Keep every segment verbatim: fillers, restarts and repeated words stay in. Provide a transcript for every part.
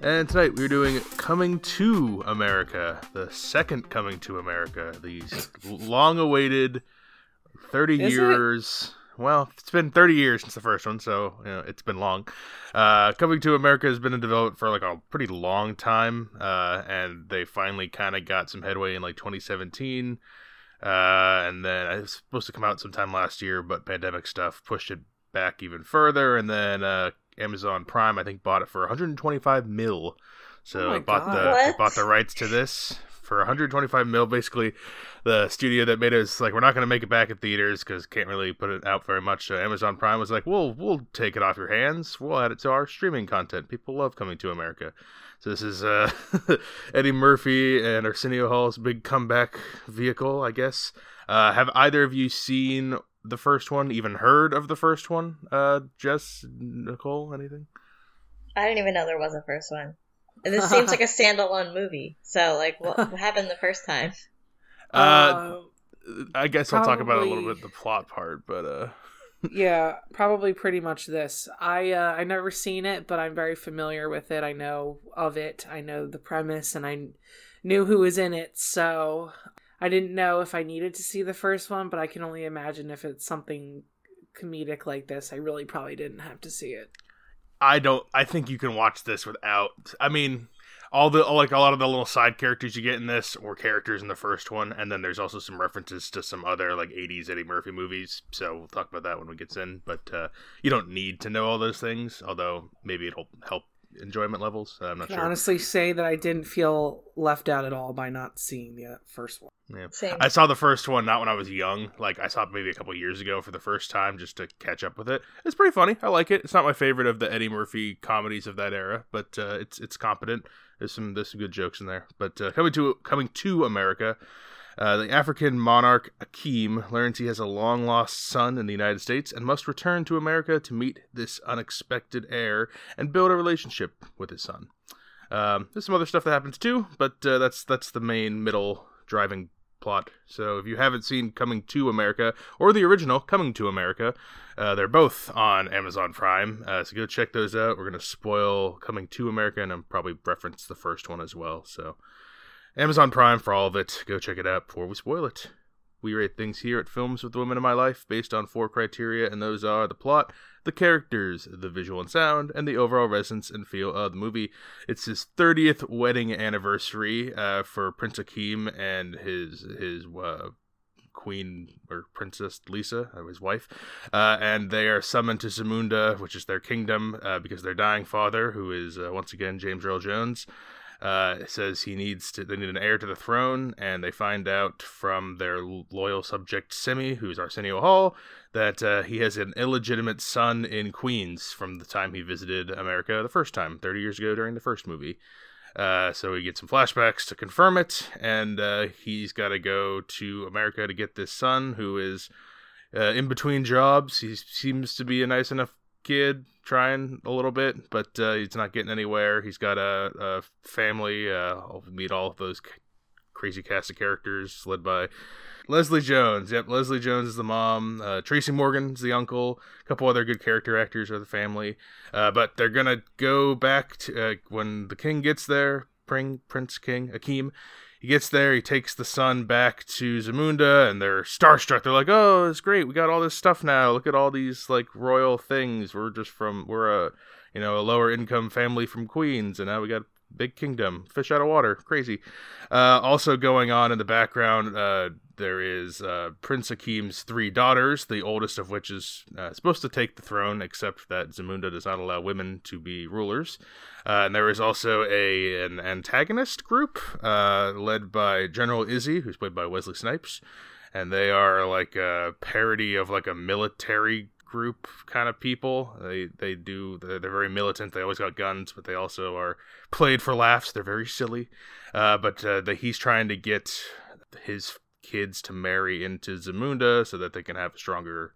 And tonight we're doing Coming to America, the second Coming to America, the long-awaited thirty Is years... It? Well, it's been thirty years since the first one, so you know, it's been long. Uh, Coming to America has been in development for like a pretty long time, uh, and they finally kind of got some headway in like twenty seventeen, uh, and then it was supposed to come out sometime last year, but pandemic stuff pushed it back even further, and then... Uh, Amazon Prime, I think, bought it for one hundred twenty-five mil. So oh they bought God. the they bought the rights to this for one hundred twenty-five mil. Basically, the studio that made it was like, we're not going to make it back at theaters because can't really put it out very much. So Amazon Prime was like, well, we'll take it off your hands. We'll add it to our streaming content. People love Coming to America. So this is uh, Eddie Murphy and Arsenio Hall's big comeback vehicle, I guess. Uh, have either of you seen the first one, even heard of the first one? Uh, Jess, Nicole, anything? I didn't even know there was a first one. And this seems like a standalone movie. So, like, what happened the first time? Uh, uh, I guess probably, I'll talk about a little bit the plot part, but uh, yeah, probably pretty much this. I uh, I never seen it, but I'm very familiar with it. I know of it. I know the premise, and I knew who was in it. So. I didn't know if I needed to see the first one, but I can only imagine if it's something comedic like this, I really probably didn't have to see it. I don't. I think you can watch this without. I mean, all the like a lot of the little side characters you get in this were characters in the first one, and then there's also some references to some other like eighties Eddie Murphy movies. So we'll talk about that when we get in. But uh, you don't need to know all those things, although maybe it'll help enjoyment levels. I'm not sure. I can honestly say that I didn't feel left out at all by not seeing the first one. Yeah. I saw the first one not when I was young. Like, I saw it maybe a couple years ago for the first time just to catch up with it. It's pretty funny. I like it. It's not my favorite of the Eddie Murphy comedies of that era, but uh, it's it's competent. There's some there's some good jokes in there. But uh, coming to coming to America, uh, the African monarch Akeem learns he has a long-lost son in the United States and must return to America to meet this unexpected heir and build a relationship with his son. Um, there's some other stuff that happens too, but uh, that's that's the main middle driving plot. So if you haven't seen Coming to America or the original Coming to America, uh, they're both on Amazon Prime. Uh, so go check those out. We're going to spoil Coming to America and I'll probably reference the first one as well. So Amazon Prime for all of it. Go check it out before we spoil it. We rate things here at Films with the Women in My Life based on four criteria, and those are the plot, the characters, the visual and sound, and the overall resonance and feel of the movie. It's his thirtieth wedding anniversary uh, for Prince Akeem and his his uh, queen or princess Lisa, his wife, uh, and they are summoned to Zamunda, which is their kingdom, uh, because their dying father, who is uh, once again James Earl Jones, Uh, says he needs to, they need an heir to the throne, and they find out from their loyal subject Simi, who's Arsenio Hall, that uh, he has an illegitimate son in Queens from the time he visited America the first time, thirty years ago during the first movie. Uh, so we get some flashbacks to confirm it, and uh, he's got to go to America to get this son, who is uh, in between jobs. He seems to be a nice enough kid, trying a little bit, but uh, he's not getting anywhere. He's got a, a family. Uh, I'll meet all of those c- crazy cast of characters led by Leslie Jones. Yep, Leslie Jones is the mom. Uh, Tracy Morgan is the uncle. A couple other good character actors are the family. Uh, but they're going to go back to uh, when the king gets there, Pring, Prince King, Akeem. He gets there, he takes the son back to Zamunda, and they're starstruck. They're like, oh, it's great, we got all this stuff now. Look at all these, like, royal things. We're just from, we're a, you know, a lower-income family from Queens, and now we got a big kingdom. Fish out of water. Crazy. Uh, also going on in the background, uh, there is uh, Prince Akeem's three daughters, the oldest of which is uh, supposed to take the throne, except that Zamunda does not allow women to be rulers. Uh, and there is also a an antagonist group uh, led by General Izzy, who's played by Wesley Snipes. And they are like a parody of like a military group kind of people. They they do they're, they're very militant. They always got guns, but they also are played for laughs. They're very silly. Uh, but uh, the, he's trying to get his kids to marry into Zamunda so that they can have a stronger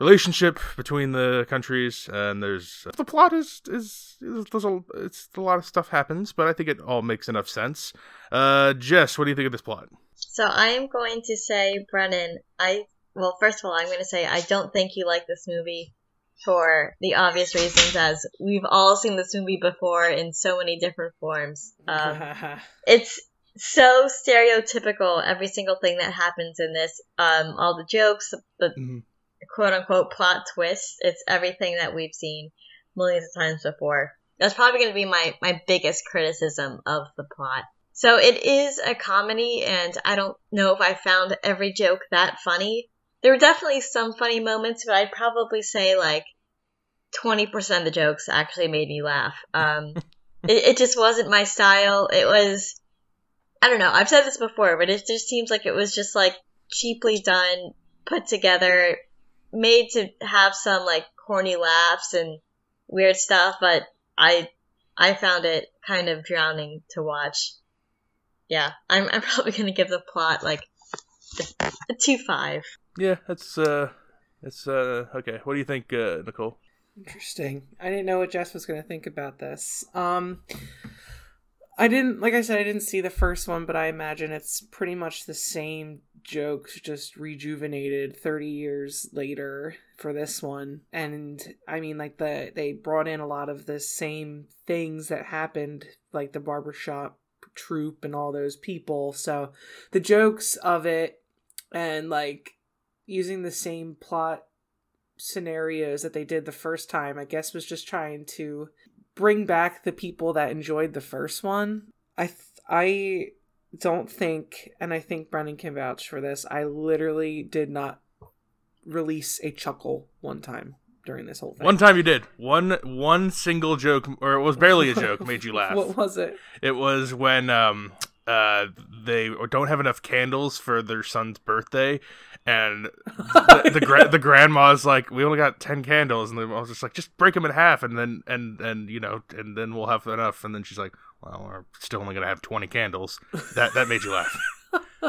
relationship between the countries. And there's uh, the plot is is, is there's a, it's a lot of stuff happens, but I think it all makes enough sense. Uh, Jess, what do you think of this plot? So I am going to say, Brennan, I well, first of all, I'm going to say I don't think you like this movie. for the obvious reasons, as we've all seen this movie before in so many different forms. Um, it's so stereotypical, every single thing that happens in this, um, all the jokes, the mm-hmm. quote-unquote plot twists. It's everything that we've seen millions of times before. That's probably going to be my, my biggest criticism of the plot. So it is a comedy, and I don't know if I found every joke that funny. There were definitely some funny moments, but I'd probably say like twenty percent of the jokes actually made me laugh. Um, it, it just wasn't my style. It was, I don't know, I've said this before, but it just seems like it was just like cheaply done, put together, made to have some like corny laughs and weird stuff, but I I found it kind of drowning to watch. Yeah, I'm I'm probably gonna give the plot like a, a two five. Yeah, that's uh, that's uh, okay. What do you think, uh, Nicole? Interesting. I didn't know what Jess was gonna think about this. Um, I didn't, like I said, I didn't see the first one, but I imagine it's pretty much the same jokes, just rejuvenated thirty years later for this one. And I mean, like the they brought in a lot of the same things that happened, like the barbershop troupe and all those people. So the jokes of it and like using the same plot scenarios that they did the first time, I guess was just trying to bring back the people that enjoyed the first one. I th- I don't think, and I think Brennan can vouch for this, I literally did not release a chuckle one time during this whole thing. One time you did. One one single joke, or it was barely a joke, made you laugh. What was it? It was when um uh they don't have enough candles for their son's birthday, and the the, gra- the grandma's like, we only got ten candles, and I was just like, just break them in half, and then and and you know, and then we'll have enough. And then she's like, well, we're still only gonna have twenty candles. That that made you laugh.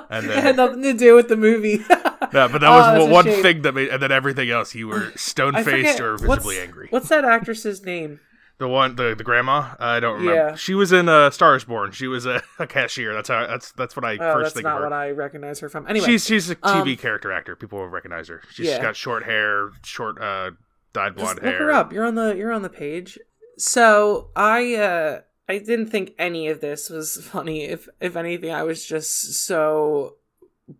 And then, it had nothing to do with the movie. No, but that was oh, one thing that made, and then everything else, you were stone-faced or visibly what's, angry. What's that actress's name? The one, the, the grandma? I don't remember. Yeah. She was in uh, *Star Is Born*. She was a, a cashier. That's how. That's that's what I oh, first think of her. That's not what I recognize her from. Anyway, she's she's a T V um, character actor. People will recognize her. She's yeah. got short hair, short uh, dyed blonde Just look hair. Look her up. You're on the you're on the page. So I. Uh, I didn't think any of this was funny. If if anything, I was just so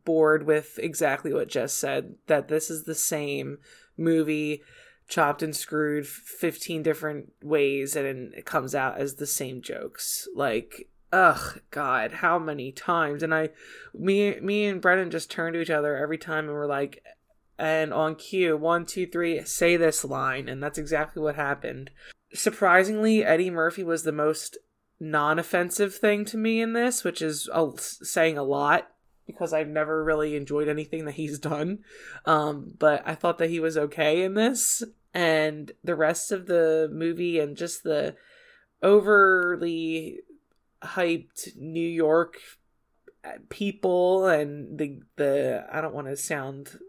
bored with exactly what Jess said, that this is the same movie chopped and screwed fifteen different ways, and it comes out as the same jokes. Like, ugh, God, how many times? And I, me, me and Brennan just turned to each other every time and were like, and on cue, one, two, three, say this line. And that's exactly what happened. Surprisingly, Eddie Murphy was the most non-offensive thing to me in this, which is uh, saying a lot, because I've never really enjoyed anything that he's done. Um, but I thought that he was okay in this, and the rest of the movie and just the overly hyped New York people and the, the, I don't want to sound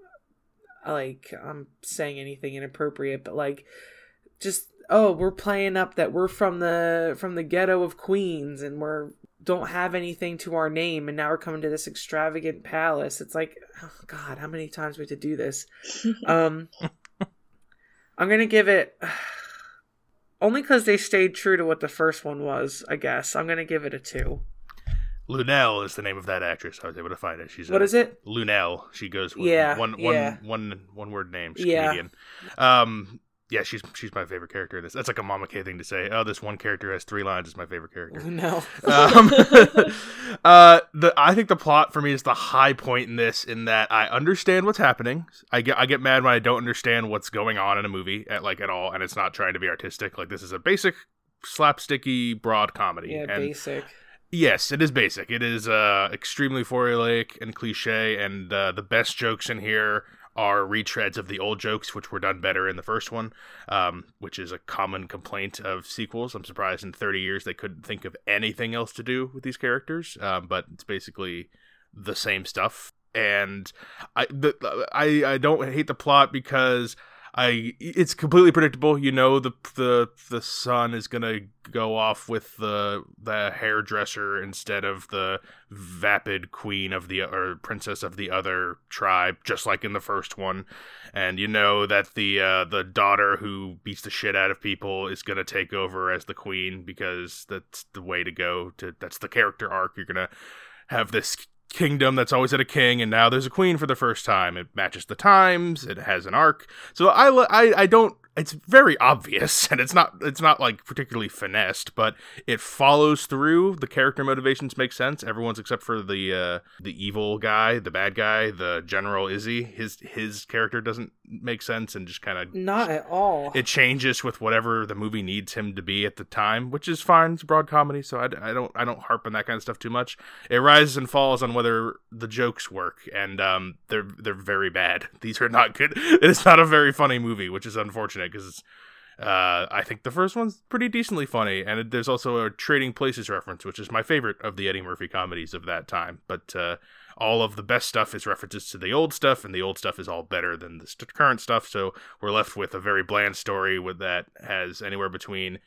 like I'm saying anything inappropriate, but like just, oh, we're playing up that we're from the from the ghetto of Queens and we're don't have anything to our name, and now we're coming to this extravagant palace. It's like, oh God, how many times we have to do this? um, I'm gonna give it, only because they stayed true to what the first one was, I guess. I'm gonna give it a two. Luenell is the name of that actress. I was able to find it. She's what a, is it? Luenell. She goes with yeah, one, yeah. one, one, one word name. She's yeah. Canadian. Um, Yeah, she's she's my favorite character in this. That's like a Mama K thing to say. Oh, this one character has three lines is my favorite character. No. um, uh, the I think the plot for me is the high point in this, in that I understand what's happening. I get I get mad when I don't understand what's going on in a movie at like at all, and it's not trying to be artistic. Like, this is a basic slapsticky broad comedy. Yeah, and basic. Yes, it is basic. It is uh, extremely formulaic and cliche, and uh, the best jokes in here are retreads of the old jokes, which were done better in the first one, um, which is a common complaint of sequels. I'm surprised in thirty years they couldn't think of anything else to do with these characters, um, but it's basically the same stuff. And I, the, I I don't hate the plot because I it's completely predictable. You know the the the son is gonna go off with the the hairdresser instead of the vapid queen of the or princess of the other tribe, just like in the first one. And you know that the uh, the daughter who beats the shit out of people is gonna take over as the queen, because that's the way to go. To that's the character arc. You're gonna have this kingdom that's always had a king, and now there's a queen for the first time. It matches the times. It has an arc. So I, I, I don't. It's very obvious, and it's not. It's not like particularly finessed, but it follows through. The character motivations make sense. Everyone's except for the uh, the evil guy, the bad guy, the General Izzy. His his character doesn't make sense, and just kind of not at all. It changes with whatever the movie needs him to be at the time, which is fine. It's a broad comedy, so I, I don't I don't harp on that kind of stuff too much. It rises and falls on whether the jokes work, and um, they're they're very bad. These are not good. It's not a very funny movie, which is unfortunate. Because uh, I think the first one's pretty decently funny, and it, there's also a Trading Places reference, which is my favorite of the Eddie Murphy comedies of that time. But uh, all of the best stuff is references to the old stuff, and the old stuff is all better than the st- current stuff. So we're left with a very bland story with that has anywhere between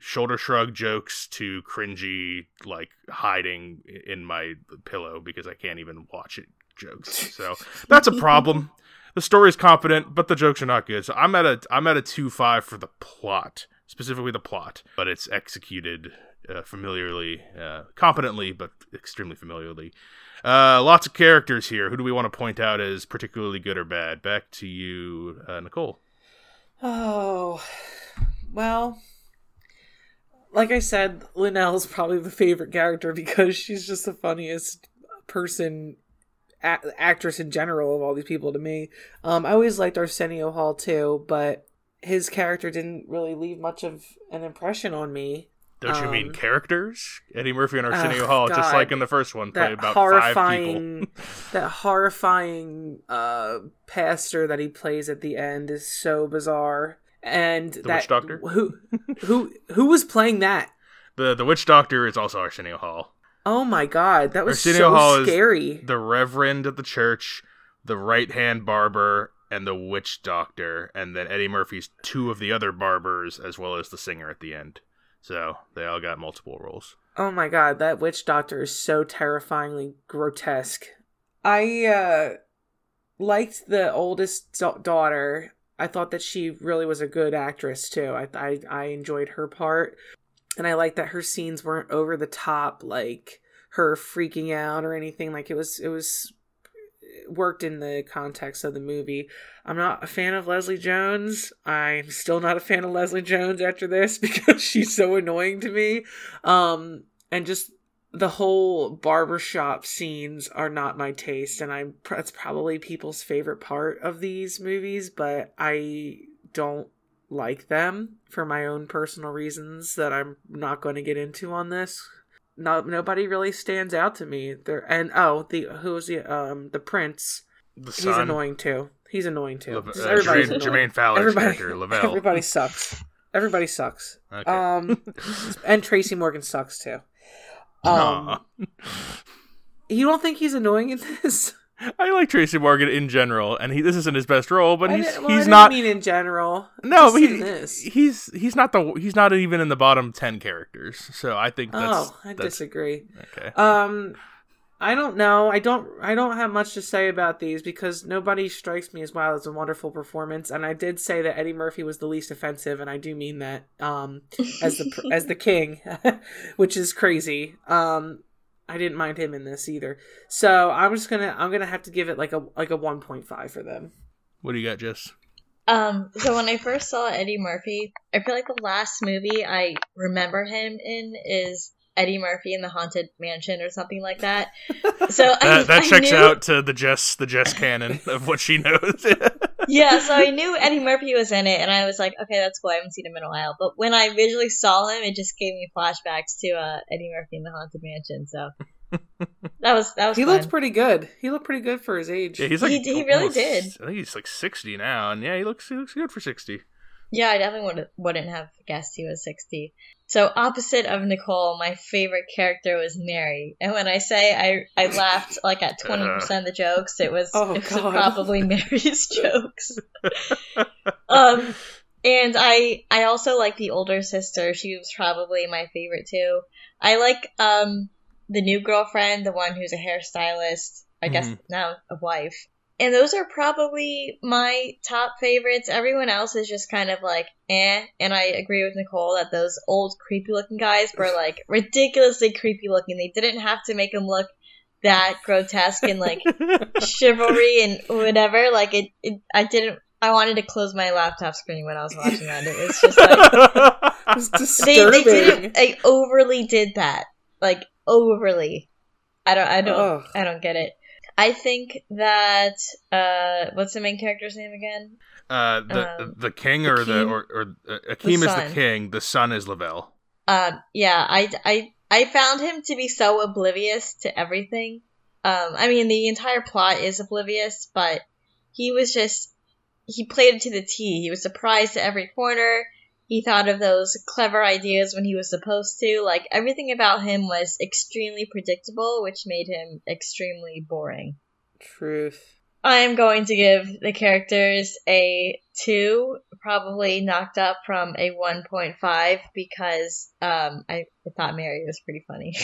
shoulder shrug jokes to cringy, like hiding in my pillow because I can't even watch it jokes. So that's a problem. The story's competent, but the jokes are not good. So I'm at a I'm at a two five for the plot, specifically the plot, but it's executed uh, familiarly, uh, competently, but extremely familiarly. Uh, lots of characters here. Who do we want to point out as particularly good or bad? Back to you, uh, Nicole. Oh, well, like I said, Luenell's probably the favorite character because she's just the funniest person. A- actress in general of all these people to me. Um, I always liked Arsenio Hall too, but his character didn't really leave much of an impression on me. Don't um, you mean characters? Eddie Murphy and Arsenio uh, Hall, God, just like in the first one, played about horrifying, five people. That horrifying uh, pastor that he plays at the end is so bizarre. And the that, witch doctor? Who, who, who was playing that? The, the witch doctor is also Arsenio Hall. Oh my God, that was Arsenio so Hall scary. Is the reverend of the church, the right-hand barber, and the witch doctor, and then Eddie Murphy's two of the other barbers, as well as the singer at the end. So they all got multiple roles. Oh my God, that witch doctor is so terrifyingly grotesque. I uh, liked the oldest da- daughter. I thought that she really was a good actress, too. I I, I enjoyed her part. And I like that her scenes weren't over the top, like her freaking out or anything. Like it was, it was worked in the context of the movie. I'm not a fan of Leslie Jones. I'm still not a fan of Leslie Jones after this because she's so annoying to me. Um, and just the whole barbershop scenes are not my taste. And I'm, that's probably people's favorite part of these movies, but I don't like them for my own personal reasons that I'm not going to get into on this. No, nobody really stands out to me there. And oh, the who's the um the prince? The son. He's annoying too. He's annoying too. Le- uh, Everybody's Jermaine, annoying. Jermaine Fowler, everybody, Luenell. Everybody sucks. Everybody sucks. Okay. Um, and Tracy Morgan sucks too. Um, you don't think he's annoying in this? I like Tracy Morgan in general, and he this isn't his best role, but he's I well, he's I not. I mean, in general, no, but he, this. he's he's not the he's not even in the bottom ten characters. So I think that's... Oh, I that's, disagree. Okay. Um, I don't know. I don't. I don't have much to say about these because nobody strikes me as wow, that's a wonderful performance. And I did say that Eddie Murphy was the least offensive, and I do mean that. Um, as the as the king, which is crazy. Um. I didn't mind him in this either. So I'm just gonna I'm gonna have to give it like a like a one point five for them. What do you got, Jess? Um, so when I first saw Eddie Murphy, I feel like the last movie I remember him in is Eddie Murphy in the Haunted Mansion or something like that. So that, I, that I checks knew... out to the Jess the Jess canon of what she knows. Yeah, so I knew Eddie Murphy was in it, and I was like, okay, that's cool. I haven't seen him in a while. But when I visually saw him, it just gave me flashbacks to uh, Eddie Murphy in the Haunted Mansion. So that was that was. He fun. looked pretty good. He looked pretty good for his age. Yeah, he's like he, he really almost, did. I think he's like sixty now, and yeah, he looks he looks good for sixty. Yeah, I definitely would, wouldn't have guessed he was sixty. So opposite of Nicole, my favorite character was Mary. And when I say I, I laughed like at twenty percent of the jokes, it was, oh, it was probably Mary's jokes. um, and I I also like the older sister. She was probably my favorite too. I like um the new girlfriend, the one who's a hairstylist, I guess mm-hmm. now a wife. And those are probably my top favorites. Everyone else is just kind of like, eh. And I agree with Nicole that those old creepy-looking guys were, like, ridiculously creepy-looking. They didn't have to make them look that grotesque and, like, chivalry and whatever. Like, it, it, I didn't... I wanted to close my laptop screen when I was watching that. It was just, like... It was disturbing. They, they didn't... They overly did that. Like, overly. I don't... I don't... Oh. I don't get it. I think that uh, what's the main character's name again? Uh, the um, the king or Akeem? the or, or uh, Akeem the is the king. The son is Luenell. Uh, yeah, I, I, I found him to be so oblivious to everything. Um, I mean, the entire plot is oblivious, but he was just he played it to the T. He was surprised at every corner. He thought of those clever ideas when he was supposed to. Like, everything about him was extremely predictable, which made him extremely boring. Truth. I am going to give the characters a two, probably knocked up from a one point five, because um, I thought Mary was pretty funny.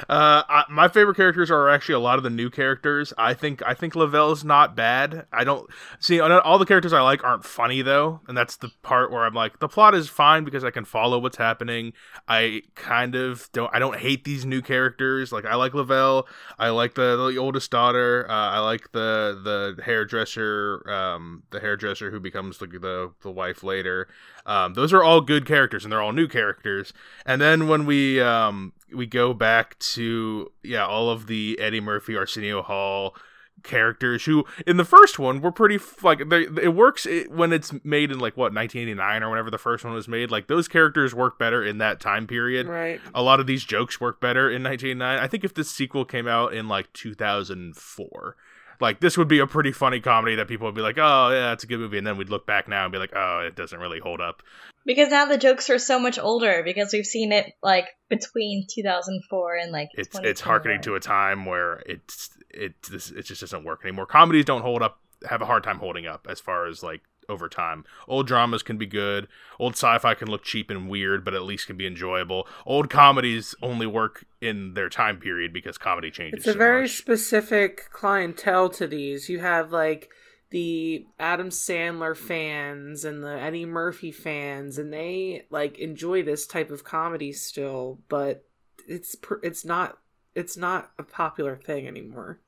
uh, I, my favorite characters are actually a lot of the new characters. I think I think Luenell's not bad. I don't see all the characters I like aren't funny though, and that's the part where I'm like, the plot is fine because I can follow what's happening. I kind of don't. I don't hate these new characters. Like, I like Luenell. I like the, the oldest daughter. Uh, I like the the hairdresser. Um, the hairdresser who becomes the the, the wife later. Um, those are all good characters, and they're all new characters. And then when When we um we go back to yeah all of the Eddie Murphy, Arsenio Hall characters who in the first one were pretty f- like they, it works it, when it's made in like what nineteen eighty-nine or whenever the first one was made. Like, those characters work better in that time period. Right. A lot of these jokes work better in nineteen eighty-nine. I think if this sequel came out in like two thousand four, like, this would be a pretty funny comedy that people would be like, oh, yeah, that's a good movie. And then we'd look back now and be like, oh, it doesn't really hold up. Because now the jokes are so much older, because we've seen it, like, between two thousand four and, like, It's it's hearkening to a time where it's it, it just doesn't work anymore. Comedies don't hold up, have a hard time holding up as far as, like, over time. Old dramas can be good. Old sci-fi can look cheap and weird, but at least can be enjoyable. Old comedies only work in their time period because comedy changes. It's a so very much. specific clientele to these. You have like the Adam Sandler fans and the Eddie Murphy fans, and they like enjoy this type of comedy still, but it's it's not it's not a popular thing anymore.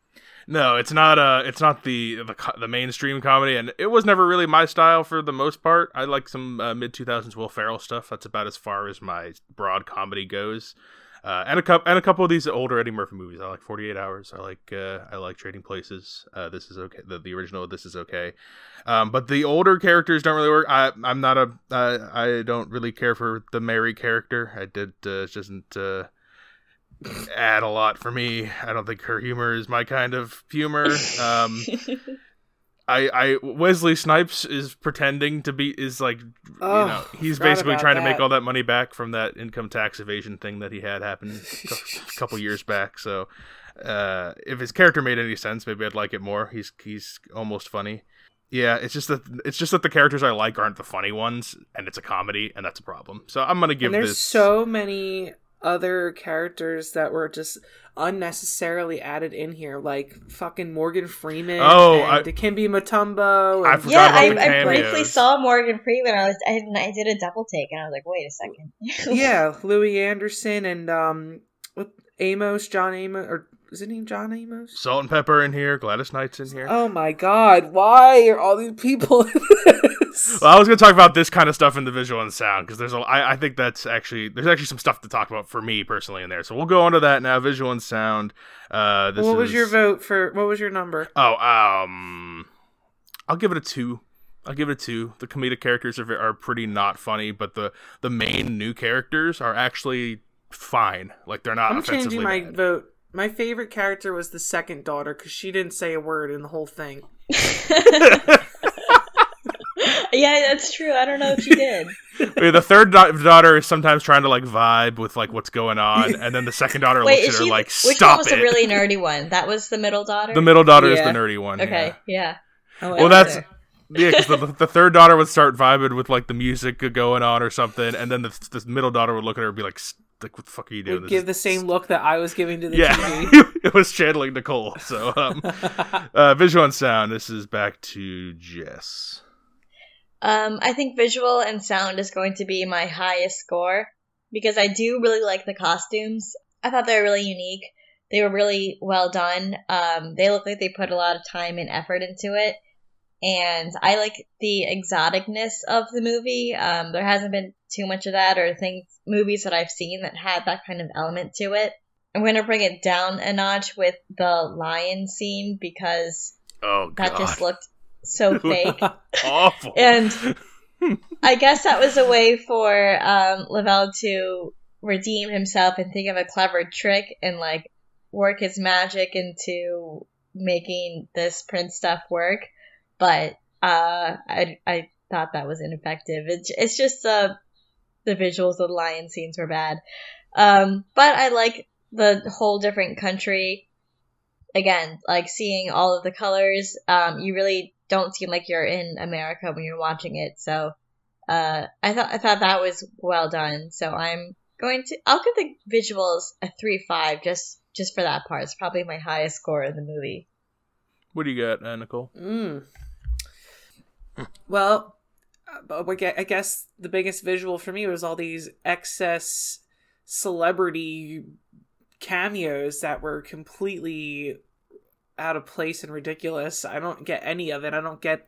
No, it's not. Uh, it's not the, the the mainstream comedy, and it was never really my style for the most part. I like some uh, mid two thousands Will Ferrell stuff. That's about as far as my broad comedy goes. Uh, and a couple and a couple of these older Eddie Murphy movies. I like Forty Eight Hours. I like uh, I like Trading Places. Uh, this is okay. The, the original This Is Okay. Um, but the older characters don't really work. I I'm not a uh, I don't really care for the Mary character. I did uh, it doesn't. Uh, add a lot for me. I don't think her humor is my kind of humor. Um, I, I Wesley Snipes is pretending to be is like oh, you know he's basically trying that. to make all that money back from that income tax evasion thing that he had happen a couple years back. So uh, if his character made any sense, maybe I'd like it more. He's he's almost funny. Yeah, it's just that it's just that the characters I like aren't the funny ones, and it's a comedy, and that's a problem. So I'm gonna give. And there's this... so many. Other characters that were just unnecessarily added in here, like fucking Morgan Freeman. Oh, and Dikembe Mutombo. I forgot yeah, about I, I briefly saw Morgan Freeman. I was, I, I did a double take, and I was like, wait a second. yeah, Louie Anderson and um, with Amos, John Amos, or is it named John Amos? Salt-N-Pepa in here. Gladys Knight's in here. Oh my god, why are all these people? in this? Well, I was going to talk about this kind of stuff in the visual and sound, because there's a, I, I think that's actually, there's actually some stuff to talk about for me personally in there. So we'll go on to that now, visual and sound. Uh, this what was is, your vote for, what was your number? Oh, um, I'll give it a two. I'll give it a two. The comedic characters are, are pretty not funny, but the, the main new characters are actually fine. Like, they're not I'm offensively I'm changing my bad. vote. My favorite character was the second daughter, because she didn't say a word in the whole thing. Yeah, that's true. I don't know if she did. The third daughter is sometimes trying to like vibe with like what's going on, and then the second daughter Wait, looks at her she, like, "Stop it." Which one was it. the really nerdy one? That was the middle daughter. The middle daughter yeah. is the nerdy one. Okay, yeah. yeah. Well, that's her. yeah. Because the, the third daughter would start vibing with like the music going on or something, and then the, the middle daughter would look at her and be like, "Like, what the fuck are you doing?" This give is... the same look that I was giving to the yeah. T V. It was channeling Nicole. So, um, uh, visual and sound. This is back to Jess. Um, I think visual and sound is going to be my highest score because I do really like the costumes. I thought they were really unique. They were really well done. Um, they look like they put a lot of time and effort into it. And I like the exoticness of the movie. Um, there hasn't been too much of that or things, movies that I've seen that had that kind of element to it. I'm going to bring it down a notch with the lion scene because oh, God. that just looked so fake. Awful. And I guess that was a way for um, Lavelle to redeem himself and think of a clever trick and like work his magic into making this prince stuff work. But uh, I I thought that was ineffective. It's, it's just uh, the visuals of the lion scenes were bad. Um, but I like the whole different country. Again, like seeing all of the colors, um, you really don't seem like you're in America when you're watching it. So uh, I thought I thought that was well done. So I'm going to I'll give the visuals a three five just just for that part. It's probably my highest score in the movie. What do you got, uh, Nicole? Mm. Well, I guess the biggest visual for me was all these excess celebrity cameos that were completely out of place and ridiculous. I don't get any of it. I don't get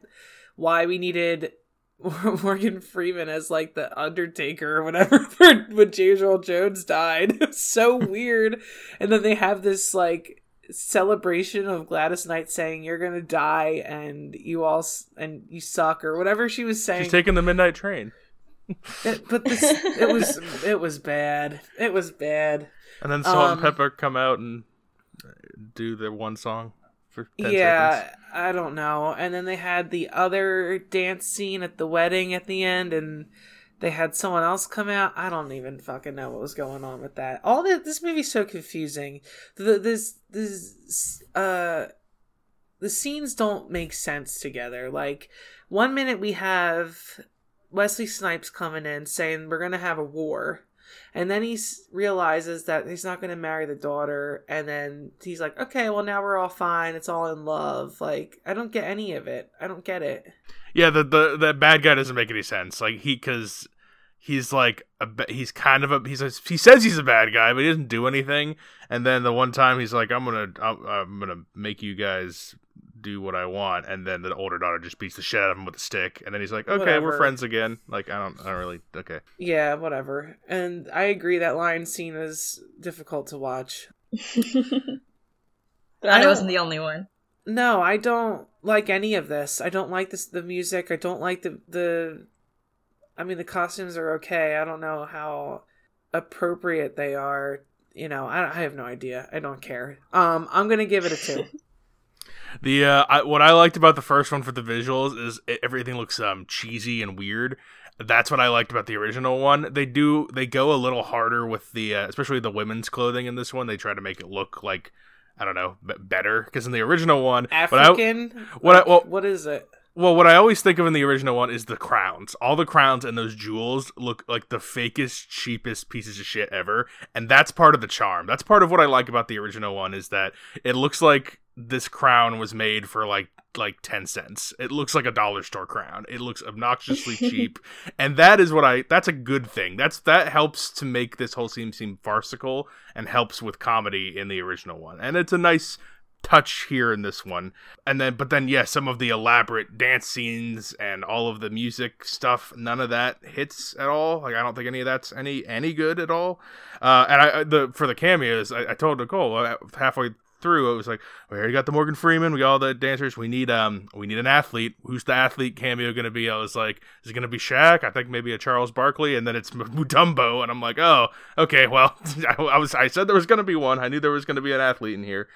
why we needed Morgan Freeman as like the Undertaker or whatever for, when James Earl Jones died. It was so weird. And then they have this like celebration of Gladys Knight saying you're gonna die and you all and you suck or whatever she was saying. She's taking the midnight train. It, but this, it was it was bad. It was bad. And then Salt-N-Pepa um, come out and do their one song for ten yeah, seconds. I don't know. And then they had the other dance scene at the wedding at the end, and they had someone else come out. I don't even fucking know what was going on with that. All the, this movie's so confusing. The, this this uh, the scenes don't make sense together. Like one minute we have Wesley Snipes coming in saying we're gonna have a war, and then he realizes that he's not gonna marry the daughter, and then he's like, okay, well now we're all fine. It's all in love. Like I don't get any of it. I don't get it. Yeah, the, the the bad guy doesn't make any sense. Like he, because he's like a, he's kind of a he's a, he says he's a bad guy, but he doesn't do anything. And then the one time he's like, I'm gonna I'm, I'm gonna make you guys do what I want. And then the older daughter just beats the shit out of him with a stick. And then he's like, okay, whatever. We're friends again. Like I don't I don't really okay. Yeah, whatever. And I agree that lion scene is difficult to watch. But I, I wasn't the only one. No, I don't like any of this. I don't like this, the music. I don't like the, the... I mean, the costumes are okay. I don't know how appropriate they are. You know, I, I have no idea. I don't care. Um, I'm going to give it a two. The uh, I, what I liked about the first one for the visuals is it, everything looks um, cheesy and weird. That's what I liked about the original one. They do they go a little harder with the... Uh, especially the women's clothing in this one. They try to make it look like... I don't know, but better because in the original one, African. What? I, what, like, I, well, what is it? Well, what I always think of in the original one is the crowns. All the crowns and those jewels look like the fakest, cheapest pieces of shit ever, and that's part of the charm. That's part of what I like about the original one is that it looks like this crown was made for like like ten cents. It looks like a dollar store crown. It looks obnoxiously cheap, and that is what I. That's a good thing. That's that helps to make this whole scene seem farcical and helps with comedy in the original one, and it's a nice touch here in this one. And then, but then, yes, yeah, some of the elaborate dance scenes and all of the music stuff, none of that hits at all. Like, I don't think any of that's any any good at all. Uh, and I the for the cameos, I, I told Nicole halfway through, it was like, we already got the Morgan Freeman, we got all the dancers, we need um we need an athlete. Who's the athlete cameo gonna be? I was like, is it gonna be Shaq? I think maybe a Charles Barkley, and then it's Mutombo, and I'm like, oh, okay, well, I, I was I said there was gonna be one. I knew there was gonna be an athlete in here.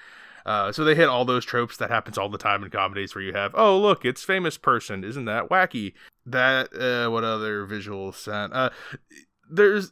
Uh, so they hit all those tropes that happens all the time in comedies where you have, oh, look, it's famous person. Isn't that wacky? That, uh, what other visual sound? Uh, there's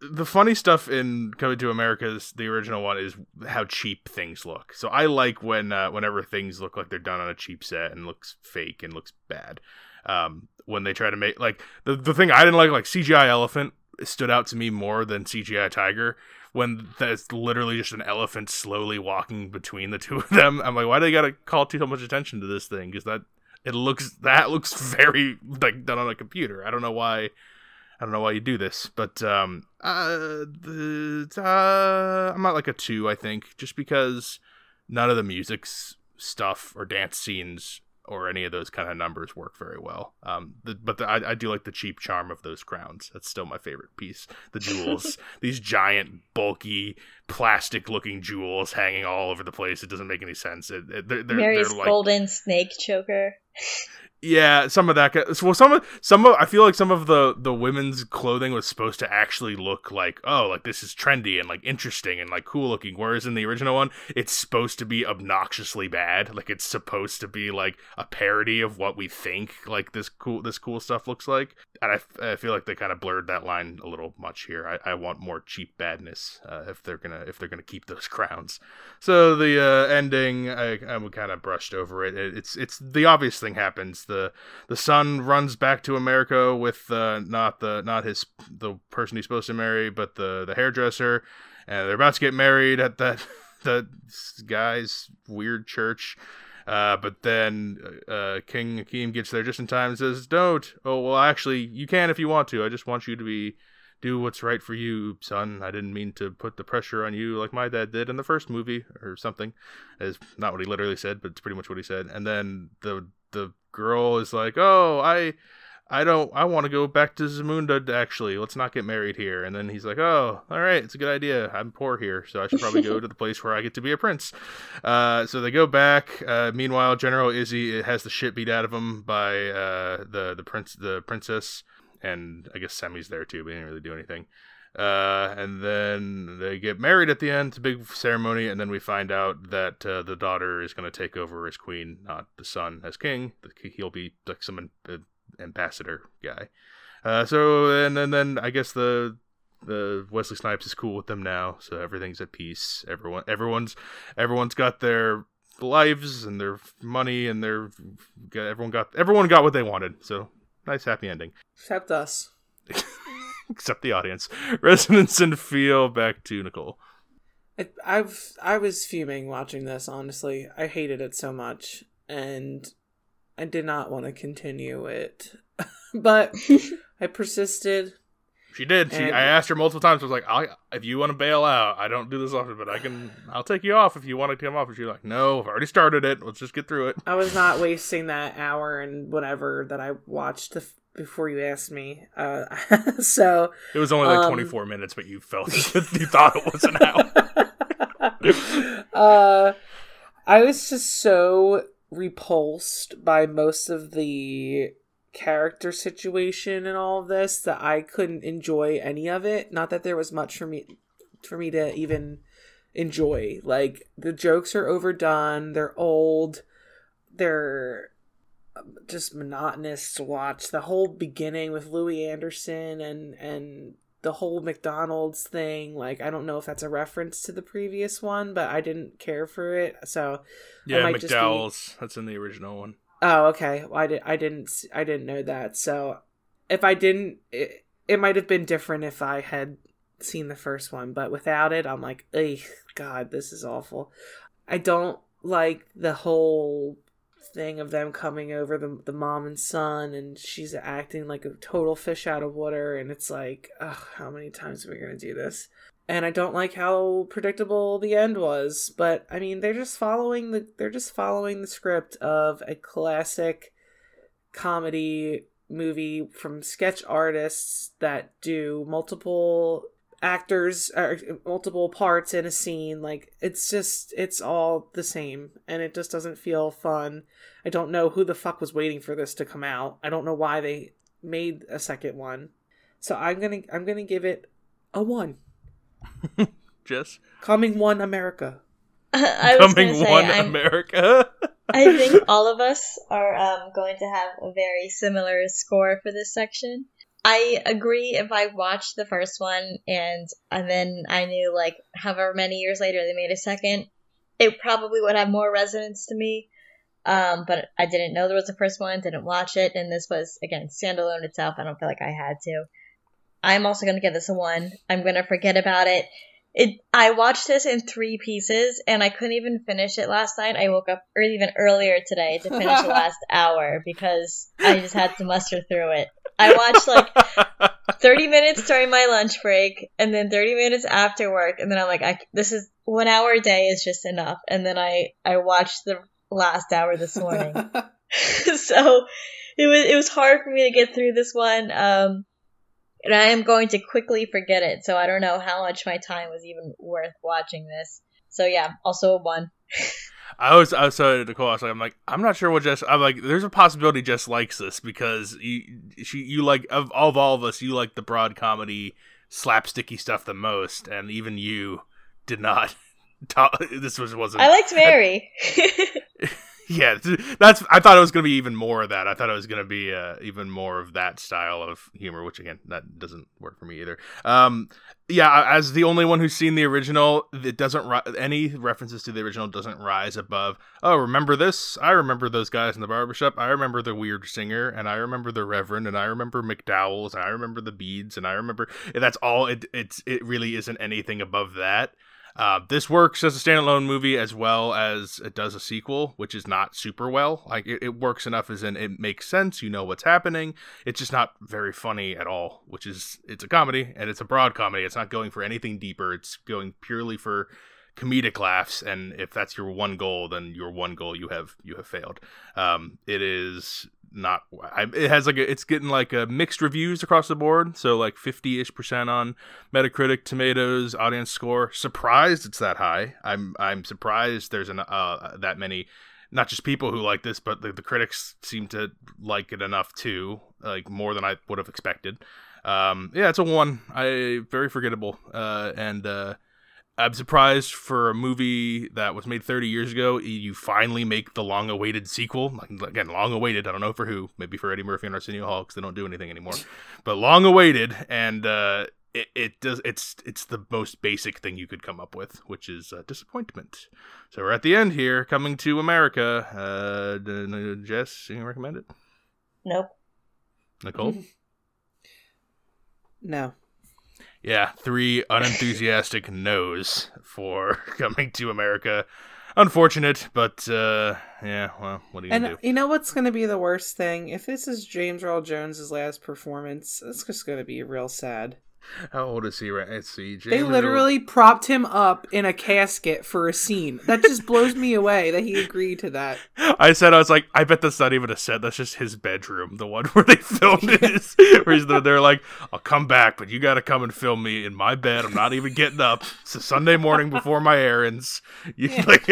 the funny stuff in Coming to America, the original one, is how cheap things look. So I like when, uh, whenever things look like they're done on a cheap set and looks fake and looks bad. Um, when they try to make, like, the, the thing I didn't like, like C G I elephant stood out to me more than C G I tiger. When that's literally just an elephant slowly walking between the two of them. I'm like, why do they gotta call too much attention to this thing? Because that it looks that looks very like done on a computer. I don't know why. I don't know why you do this, but um, uh, the, uh, I'm at like a two, I think, just because none of the music stuff or dance scenes or any of those kind of numbers work very well. Um, the, but the, I, I do like the cheap charm of those crowns. That's still my favorite piece. The jewels, these giant, bulky, plastic-looking jewels hanging all over the place. It doesn't make any sense. It, it, they're, they're, Mary's they're like, golden snake choker. Yeah, some of that. Well, some of some of I feel like some of the, the women's clothing was supposed to actually look like, oh, like this is trendy and like interesting and like cool looking. Whereas in the original one, it's supposed to be obnoxiously bad. Like it's supposed to be like a parody of what we think like this cool this cool stuff looks like. And I, I feel like they kind of blurred that line a little much here. I, I want more cheap badness uh, if they're gonna if they're gonna keep those crowns. So the uh, ending, I I kind of brushed over it. it. It's it's the obvious thing happens. The, the son runs back to America with uh, not the not his the person he's supposed to marry, but the, the hairdresser, and they're about to get married at that that guy's weird church. Uh, but then uh, King Akeem gets there just in time and says, "Don't. Oh well, actually, you can if you want to. I just want you to be do what's right for you, son. I didn't mean to put the pressure on you like my dad did in the first movie or something." Is not what he literally said, but it's pretty much what he said. And then the the girl is like, oh, I, I don't, I want to go back to Zamunda. Actually, let's not get married here. And then he's like, oh, all right, it's a good idea. I'm poor here, so I should probably go to the place where I get to be a prince. Uh, so they go back. Uh, meanwhile, General Izzy has the shit beat out of him by uh, the the prince, the princess, and I guess Semi's there too, but he didn't really do anything. Uh, and then they get married at the end. It's a big ceremony, and then we find out that uh, the daughter is going to take over as queen, not the son as king. He'll be like some amb- ambassador guy. Uh, so and, and then I guess the the Wesley Snipes is cool with them now, so everything's at peace. Everyone, everyone's, everyone's got their lives and their money, and their everyone got everyone got what they wanted. So nice, happy ending. Except us. Except the audience. Resonance and feel. Back to Nicole. I, I've I was fuming watching this. Honestly, I hated it so much, and I did not want to continue it. But I persisted. She did. She. I asked her multiple times. I was like, I, "If you want to bail out, I don't do this often, but I can. I'll take you off if you want to come off." And she's like, "No, I've already started it. Let's just get through it." I was not wasting that hour and whatever that I watched the. F- Before you asked me, uh, so it was only like um, twenty-four minutes, but you felt you thought it was an hour. uh, I was just so repulsed by most of the character situation and all of this that I couldn't enjoy any of it. Not that there was much for me for me to even enjoy. Like the jokes are overdone, they're old, they're. Just monotonous to watch. The whole beginning with Louie Anderson and and the whole McDonald's thing, like I don't know if that's a reference to the previous one, but I didn't care for it, so yeah, McDowell's be... that's in the original one. Oh, okay. Well, I did I didn't I didn't know that, so if I didn't it, it might have been different if I had seen the first one, but without it I'm like, ugh, God, this is awful. I don't like the whole thing of them coming over, the the mom and son, and she's acting like a total fish out of water, and it's like, ugh, how many times are we gonna do this? And I don't like how predictable the end was, but I mean, they're just following the they're just following the script of a classic comedy movie from sketch artists that do multiple actors or multiple parts in a scene. Like it's just it's all the same, and it just doesn't feel fun. I don't know who the fuck was waiting for this to come out. I don't know why they made a second one, so i'm gonna i'm gonna give it a one. Jess, Coming One America. I Coming was say, One I'm, America. I think all of us are um, going to have a very similar score for this section. I agree. If I watched the first one and and then I knew, like, however many years later they made a second, it probably would have more resonance to me. Um, but I didn't know there was a first one, didn't watch it, and this was, again, standalone itself. I don't feel like I had to. I'm also going to give this a one. I'm going to forget about it. It. I watched this in three pieces, and I couldn't even finish it last night. I woke up, or even earlier today, to finish the last hour because I just had to muster through it. I watched, like, thirty minutes during my lunch break, and then thirty minutes after work, and then I'm like, I, this is one hour a day is just enough. And then I, I watched the last hour this morning. So it was it was hard for me to get through this one. Um, and I am going to quickly forget it, so I don't know how much my time was even worth watching this. So yeah, also a one. I was I was so Nicole. I was like, I'm like, I'm not sure what Jess. I'm like, there's a possibility Jess likes this because you she you like of all of all of us, you like the broad comedy, slapsticky stuff the most, and even you did not. Talk, this was wasn't. I liked Mary. I, yeah, that's. I thought it was going to be even more of that. I thought it was going to be uh, even more of that style of humor, which again, that doesn't work for me either. Um, yeah, as the only one who's seen the original, it doesn't ri- any references to the original doesn't rise above. Oh, remember this? I remember those guys in the barbershop. I remember the weird singer, and I remember the Reverend, and I remember McDowell's, and I remember the beads, and I remember. That's all. It it's it really isn't anything above that. Uh, this works as a standalone movie as well as it does a sequel, which is not super well. Like it, it works enough as in it makes sense. You know what's happening. It's just not very funny at all, which is it's a comedy and it's a broad comedy. It's not going for anything deeper. It's going purely for comedic laughs. And if that's your one goal, then your one goal, you have you have failed. Um, it is not. I, it has like a, it's getting like a mixed reviews across the board. So like fifty-ish percent on Metacritic, Tomatoes, audience score. Surprised it's that high. I'm I'm surprised there's an uh, that many, not just people who like this, but the, the critics seem to like it enough too. Like more than I would have expected. Um, yeah, it's a one. I very forgettable. Uh, and. Uh, I'm surprised for a movie that was made thirty years ago, you finally make the long-awaited sequel. Again, long-awaited, I don't know for who. Maybe for Eddie Murphy and Arsenio Hall, because they don't do anything anymore. But long-awaited, and uh, it, it does. It's it's the most basic thing you could come up with, which is uh, disappointment. So we're at the end here, Coming to America. Uh, d- d- Jess, you can recommend it? Nope. Nicole? No. Yeah, three unenthusiastic no's for Coming to America. Unfortunate, but uh, yeah, well, what do you and, do? You know what's going to be the worst thing? If this is James Earl Jones' last performance, it's just going to be real sad. How old is he right now? Let's see. James they literally Earl... propped him up in a casket for a scene. That just blows me away that he agreed to that. I said, I was like, I bet that's not even a set. That's just his bedroom, the one where they filmed it. Is, where he's, they're like, I'll come back, but you got to come and film me in my bed. I'm not even getting up. It's a Sunday morning before my errands. You, yeah. like,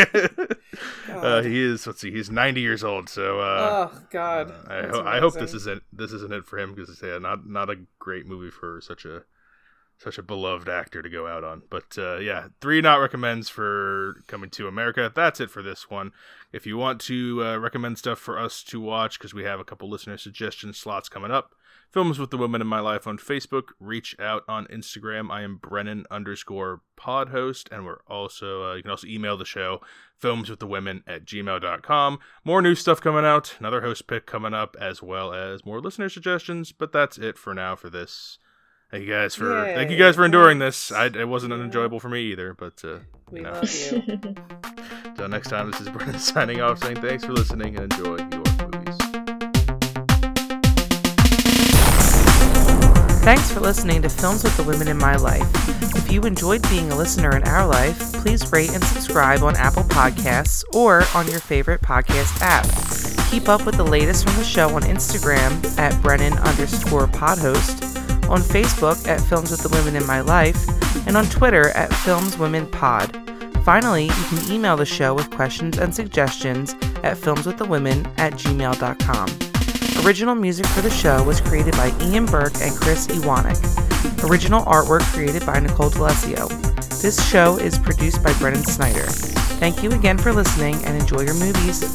uh, he is, let's see, he's ninety years old. So, uh, oh, God. Uh, I, ho- I hope this isn't, this isn't it for him because yeah, not, not a great movie for such a. Such a beloved actor to go out on. But uh, yeah, three not recommends for Coming to America. That's it for this one. If you want to uh, recommend stuff for us to watch, because we have a couple listener suggestion slots coming up, Films with the Women in My Life on Facebook. Reach out on Instagram. I am Brennan underscore podhost. And we're also, uh, you can also email the show, films with the women at gmail dot com. More new stuff coming out. Another host pick coming up, as well as more listener suggestions. But that's it for now for this. Thank you guys for Yay. thank you guys for enduring this. I, it wasn't yeah. unenjoyable for me either, but uh, we you know. love you. Until next time, this is Brennan signing off, saying thanks for listening and enjoy your movies. Thanks for listening to Films with the Women in My Life. If you enjoyed being a listener in our life, please rate and subscribe on Apple Podcasts or on your favorite podcast app. Keep up with the latest from the show on Instagram at Brennan underscore podhost. On Facebook at Films with the Women in My Life, and on Twitter at Films Women Pod. Finally, you can email the show with questions and suggestions at films with the women at gmail dot com. Original music for the show was created by Ian Burke and Chris Iwanek. Original artwork created by Nicole D'Alessio. This show is produced by Brennan Snyder. Thank you again for listening and enjoy your movies.